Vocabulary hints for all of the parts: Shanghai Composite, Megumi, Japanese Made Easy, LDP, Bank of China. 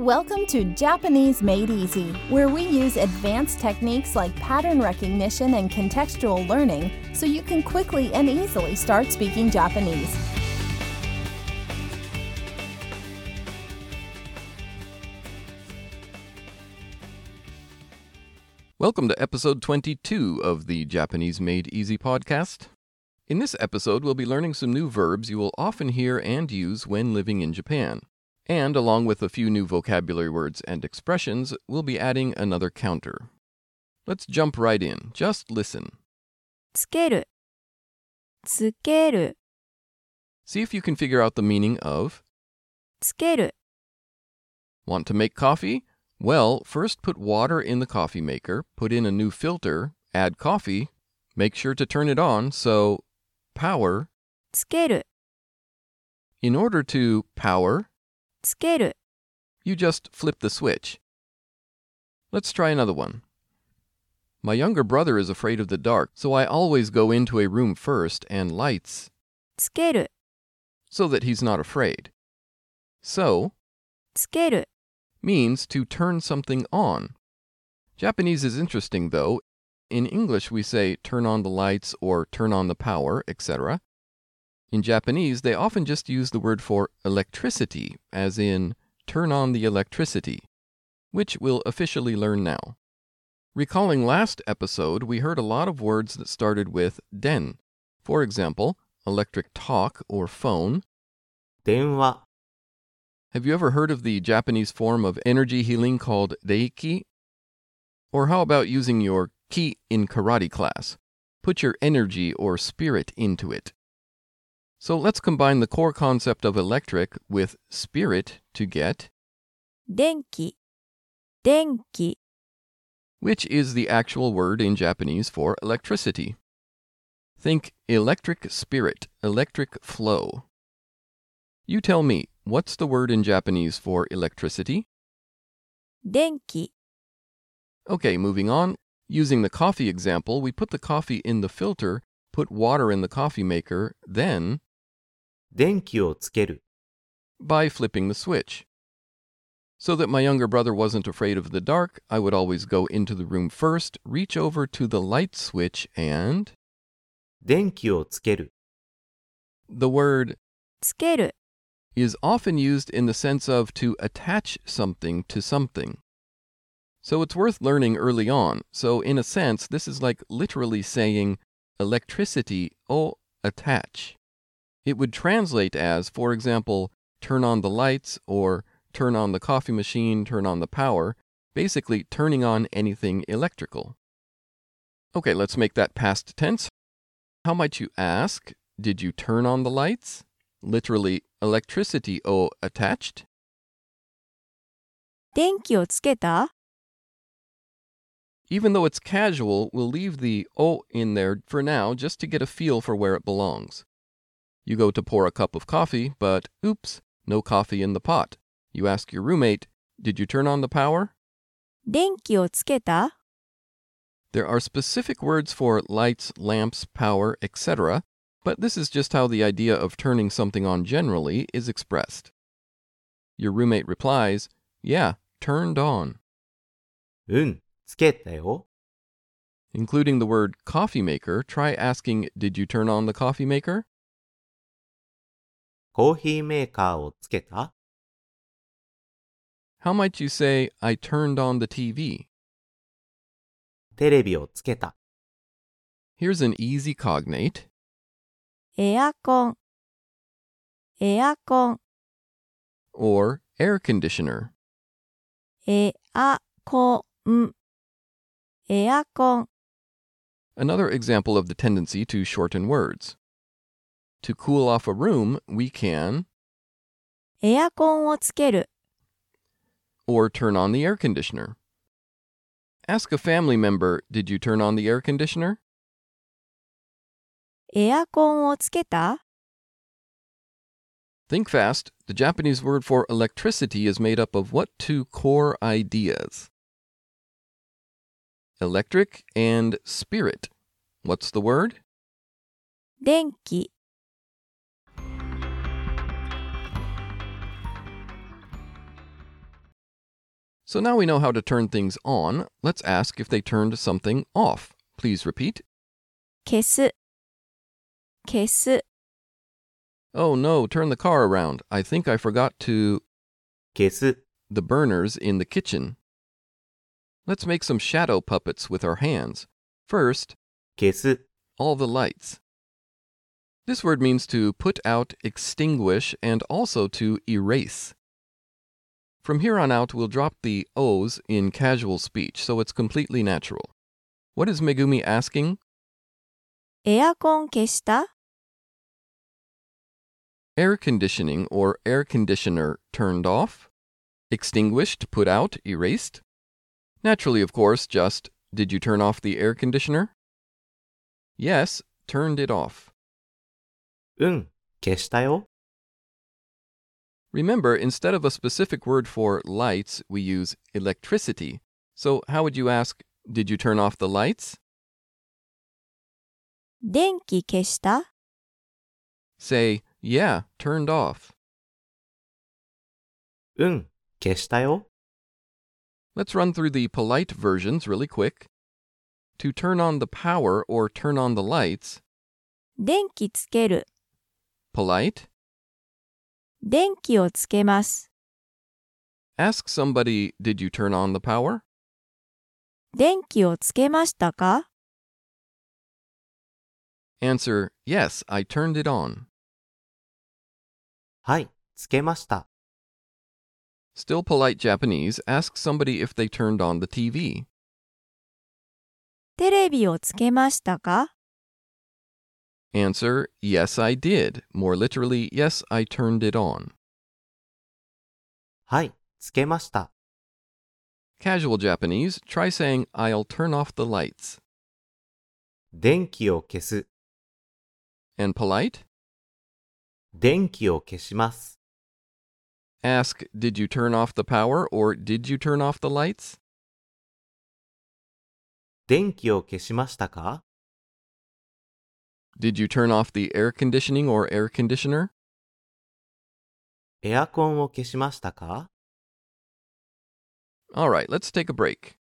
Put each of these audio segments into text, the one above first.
Welcome to Japanese Made Easy, where we use advanced techniques like pattern recognition and contextual learning so you can quickly and easily start speaking Japanese. Welcome to episode 22 of the Japanese Made Easy podcast. In this episode, we'll be learning some new verbs you will often hear and use when living in Japan. And along with a few new vocabulary words and expressions, we'll be adding another counter. Let's jump right in. Just listen. つける. つける. See if you can figure out the meaning of つける. Want to make coffee? Well, first put water in the coffee maker, put in a new filter, add coffee, make sure to turn it on, so power つける. In order to power つける. You just flip the switch. Let's try another one. My younger brother is afraid of the dark, so I always go into a room first and lights つける. So that he's not afraid. So つける. Means to turn something on. Japanese is interesting, though. In English, we say turn on the lights or turn on the power, etc. In Japanese, they often just use the word for electricity, as in, turn on the electricity, which we'll officially learn now. Recalling last episode, we heard a lot of words that started with den. For example, electric talk or phone. 電話. Have you ever heard of the Japanese form of energy healing called reiki? Or how about using your ki in karate class? Put your energy or spirit into it. So let's combine the core concept of electric with spirit to get 電気, 電気, which is the actual word in Japanese for electricity. Think electric spirit, electric flow. You tell me, what's the word in Japanese for electricity? 電気. Okay, moving on. Using the coffee example, we put the coffee in the filter, put water in the coffee maker, then 電気をつける. By flipping the switch. So that my younger brother wasn't afraid of the dark, I would always go into the room first, reach over to the light switch, and 電気をつける. The word つける is often used in the sense of to attach something to something. So it's worth learning early on. So in a sense, this is like literally saying electricity o attach. It would translate as, for example, turn on the lights or turn on the coffee machine, turn on the power, basically turning on anything electrical. Okay, let's make that past tense. How might you ask, did you turn on the lights? Literally, electricity o attached. 電気をつけた? Even though it's casual, we'll leave the o in there for now just to get a feel for where it belongs. You go to pour a cup of coffee, but oops, no coffee in the pot. You ask your roommate, did you turn on the power? 電気をつけた? There are specific words for lights, lamps, power, etc., but this is just how the idea of turning something on generally is expressed. Your roommate replies, yeah, turned on. うん. Including the word coffee maker, try asking, did you turn on the coffee maker? コーヒーメーカーをつけた? How might you say, I turned on the TV? テレビをつけた. Here's an easy cognate. エアコン. エアコン. Or air conditioner. エアコン. Eacon. Another example of the tendency to shorten words. To cool off a room, we can エアコンをつける. Or turn on the air conditioner. Ask a family member, did you turn on the air conditioner? エアコンをつけた? Think fast. The Japanese word for electricity is made up of what two core ideas? Electric and spirit. What's the word? 電気. So now we know how to turn things on. Let's ask if they turned something off. Please repeat. 消す。Oh no, turn the car around. I think I forgot to 消す the burners in the kitchen. Let's make some shadow puppets with our hands. First, 消す all the lights. This word means to put out, extinguish, and also to erase. From here on out, we'll drop the O's in casual speech, so it's completely natural. What is Megumi asking? エアコン消した? Air conditioning or air conditioner turned off, extinguished, put out, erased. Naturally, of course, just, did you turn off the air conditioner? Yes, turned it off. 消したよ. Remember, instead of a specific word for lights, we use electricity. So how would you ask, did you turn off the lights? 電気消した? Say, yeah, turned off. 消したよ. Let's run through the polite versions really quick. To turn on the power or turn on the lights. 電気つける. Polite. 電気をつけます. Ask somebody, did you turn on the power? 電気をつけましたか? Answer, yes, I turned it on. はい、つけました. Still polite Japanese, ask somebody if they turned on the TV. テレビをつけましたか? Answer, yes, I did. More literally, yes, I turned it on. はい、つけました. Casual Japanese, try saying, I'll turn off the lights. 電気を消す. And polite? 電気を消します. Ask, did you turn off the power or did you turn off the lights? 電気を消しましたか? Did you turn off the air conditioning or air conditioner? エアコンを消しましたか? All right, let's take a break.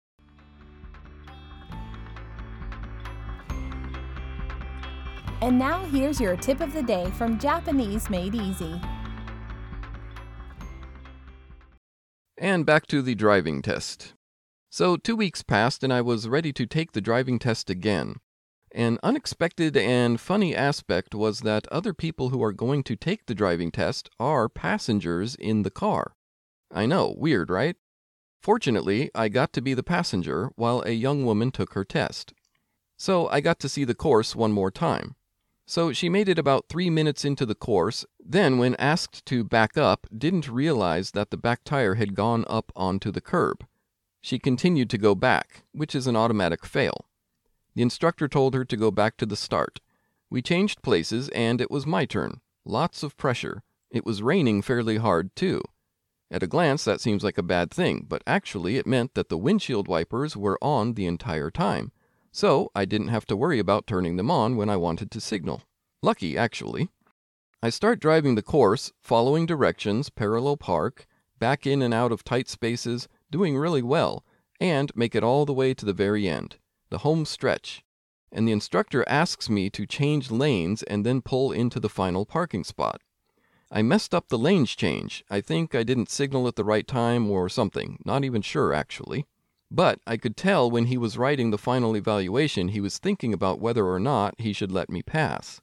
And now here's your tip of the day from Japanese Made Easy. And back to the driving test. So 2 weeks passed and I was ready to take the driving test again. An unexpected and funny aspect was that other people who are going to take the driving test are passengers in the car. I know, weird, right? Fortunately, I got to be the passenger while a young woman took her test. So I got to see the course one more time. So she made it about 3 minutes into the course, then when asked to back up, didn't realize that the back tire had gone up onto the curb. She continued to go back, which is an automatic fail. The instructor told her to go back to the start. We changed places, and it was my turn. Lots of pressure. It was raining fairly hard, too. At a glance, that seems like a bad thing, but actually it meant that the windshield wipers were on the entire time. So I didn't have to worry about turning them on when I wanted to signal. Lucky, actually. I start driving the course, following directions, parallel park, back in and out of tight spaces, doing really well, and make it all the way to the very end. The home stretch, and the instructor asks me to change lanes and then pull into the final parking spot. I messed up the lanes change. I think I didn't signal at the right time or something, not even sure actually. But I could tell when he was writing the final evaluation he was thinking about whether or not he should let me pass.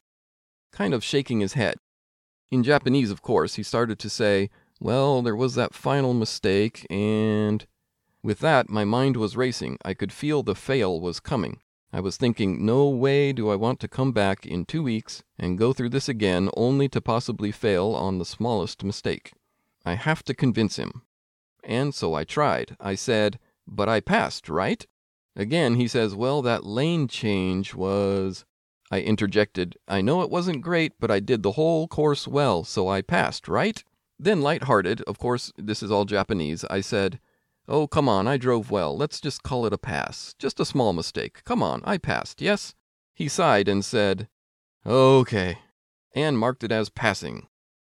Kind of shaking his head. In Japanese, of course, he started to say, well, there was that final mistake and... With that, my mind was racing. I could feel the fail was coming. I was thinking, no way do I want to come back in 2 weeks and go through this again only to possibly fail on the smallest mistake. I have to convince him. And so I tried. I said, but I passed, right? Again, he says, well, that lane change was... I interjected, I know it wasn't great, but I did the whole course well, so I passed, right? Then lighthearted, of course, this is all Japanese, I said... Oh, come on, I drove well. Let's just call it a pass. Just a small mistake. Come on, I passed, yes? He sighed and said, okay, and marked it as passing.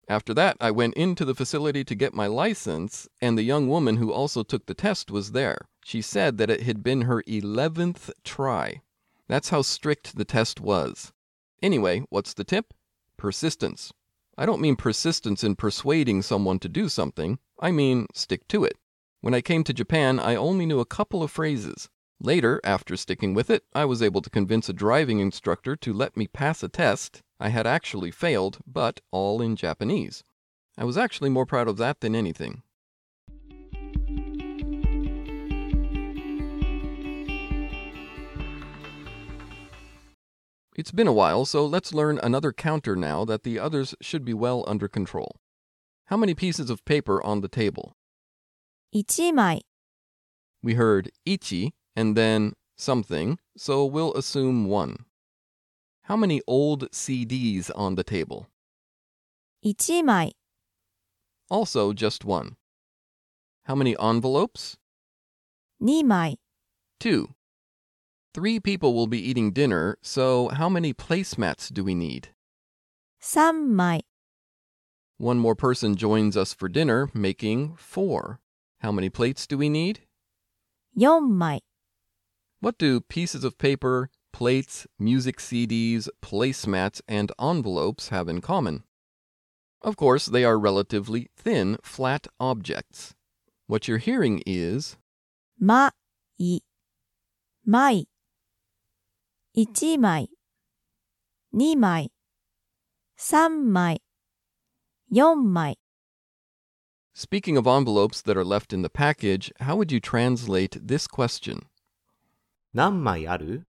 After that, I went into the facility to get my license, and the young woman who also took the test was there. She said that it had been her 11th try. That's how strict the test was. Anyway, what's the tip? Persistence. I don't mean persistence in persuading someone to do something. I mean stick to it. When I came to Japan, I only knew a couple of phrases. Later, after sticking with it, I was able to convince a driving instructor to let me pass a test. I had actually failed, but all in Japanese. I was actually more proud of that than anything. It's been a while, so let's learn another counter now that the others should be well under control. How many pieces of paper on the table? Ichimai. We heard ichi and then something, so we'll assume one. How many old CDs on the table? Ichimai. Also just one. How many envelopes? Nimai. Two. 3 people will be eating dinner, so how many placemats do we need? 3枚. One more person joins us for dinner, making 4. How many plates do we need? 4枚. What do pieces of paper, plates, music CDs, placemats, and envelopes have in common? Of course, they are relatively thin, flat objects. What you're hearing is mai, mai. 1枚、2枚、3枚、4枚。 Speaking of envelopes that are left in the package, how would you translate this question? 何枚ある?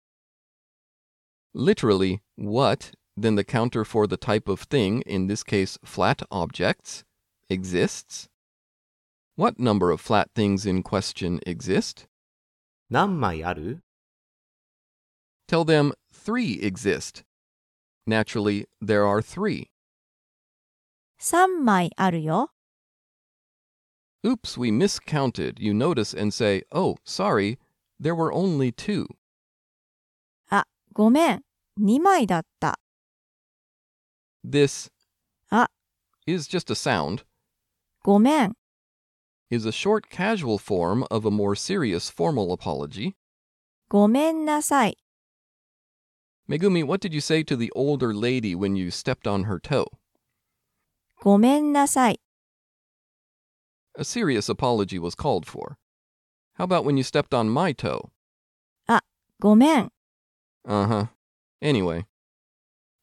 Literally, what, then the counter for the type of thing, in this case flat objects, exists? What number of flat things in question exist? 何枚ある? Tell them 3 exist. Naturally, there are 3. 3枚あるよ. Oops, we miscounted. You notice and say, oh, sorry, there were only 2. あ、ごめん、2枚だった. This あ is just a sound. ごめん is a short casual form of a more serious formal apology. ごめんなさい. Megumi, what did you say to the older lady when you stepped on her toe? ごめんなさい. A serious apology was called for. How about when you stepped on my toe? あ、ごめん. Uh-huh. Anyway.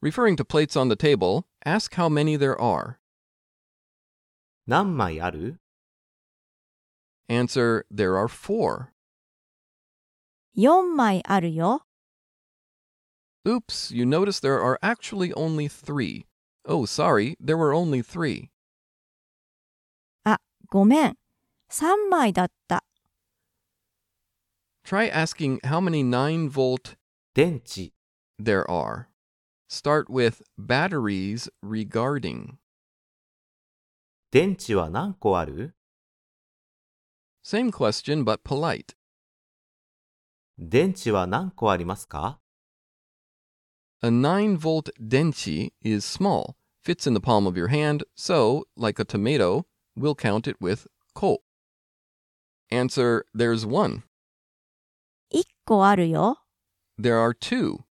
Referring to plates on the table, ask how many there are. 何枚ある? Answer, there are 4. 4枚あるよ. Oops, you notice there are actually only 3. Oh, sorry, there were only 3. あ、ごめん。3枚だった. Try asking how many 9-volt 電池 there are. Start with batteries regarding. 電池は何個ある? Same question but polite. 電池は何個ありますか? A 9-volt denchi is small, fits in the palm of your hand, so, like a tomato, we'll count it with ko. Answer, there's 1. 1個あるよ. There are 2.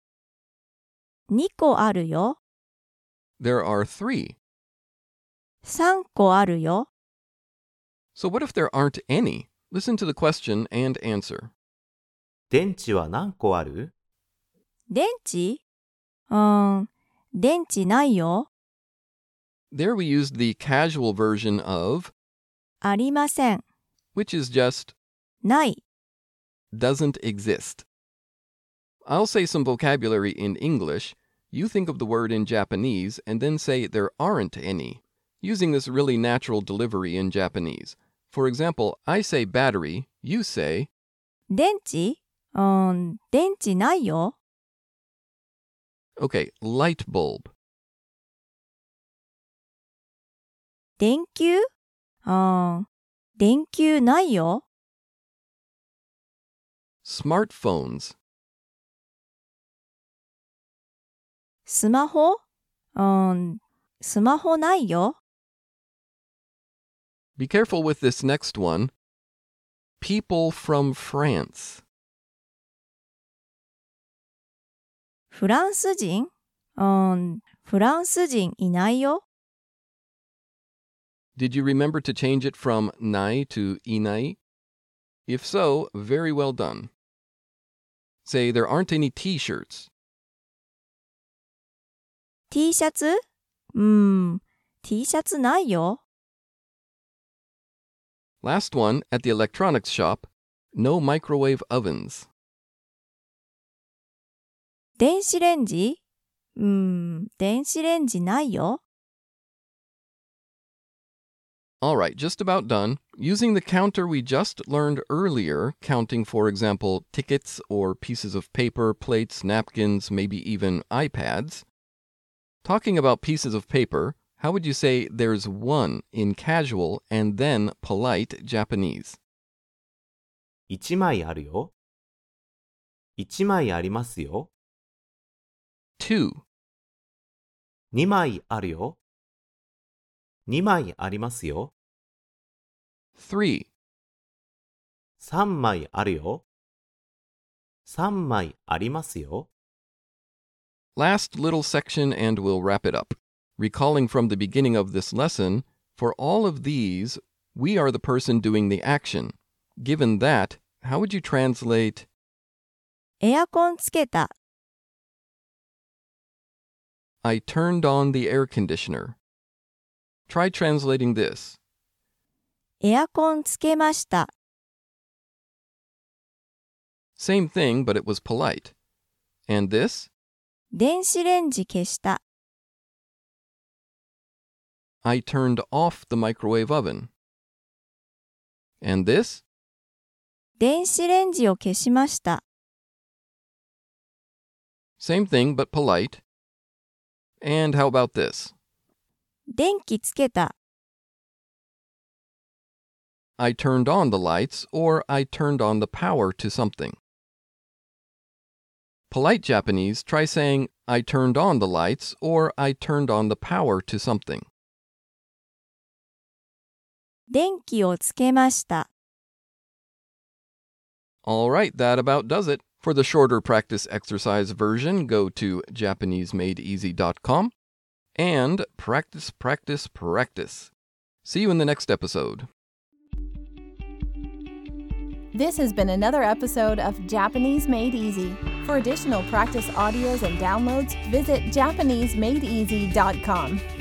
2個あるよ. There are 3. 3個あるよ. So what if there aren't any? Listen to the question and answer. 電池は何個ある? 電池? 電池ないよ. There we used the casual version of ありません, which is just ない, doesn't exist. I'll say some vocabulary in English. You think of the word in Japanese and then say there aren't any, using this really natural delivery in Japanese. For example, I say battery, you say 電池? 電池ないよ. Okay, light bulb. 電球? 電球ないよ. Smartphones. スマホ? スマホないよ. Be careful with this next one. People from France. フランス人? フランス人いないよ。Did you remember to change it from nai to inai? If so, very well done. Say, there aren't any t-shirts. T シャツ? T シャツないよ。Last one, at the electronics shop, no microwave ovens. 電子レンジ? 電子レンジないよ。All right, just about done. Using the counter we just learned earlier, counting, for example, tickets or pieces of paper, plates, napkins, maybe even iPads. Talking about pieces of paper, how would you say there's one in casual and then polite Japanese? 一枚あるよ。一枚ありますよ。 Two. 二枚あるよ。2枚ありますよ。3 3枚あるよ。3枚ありますよ。Last little section and we'll wrap it up. Recalling from the beginning of this lesson, for all of these, we are the person doing the action. Given that, how would you translate エアコンつけた I turned on the air conditioner.Try translating this. エアコンつけました。 Same thing, but it was polite. And this? 電子レンジ消した。 I turned off the microwave oven. And this? 電子レンジを消しました。 Same thing, but polite. And how about this?電気つけた。 I turned on the lights or I turned on the power to something. Polite Japanese, try saying, I turned on the lights or I turned on the power to something. 電気をつけました。 All right, that about does it. For the shorter practice exercise version, go to JapaneseMadeEasy.com.And practice, practice, practice. See you in the next episode. This has been another episode of Japanese Made Easy. For additional practice audios and downloads, visit JapaneseMadeEasy.com.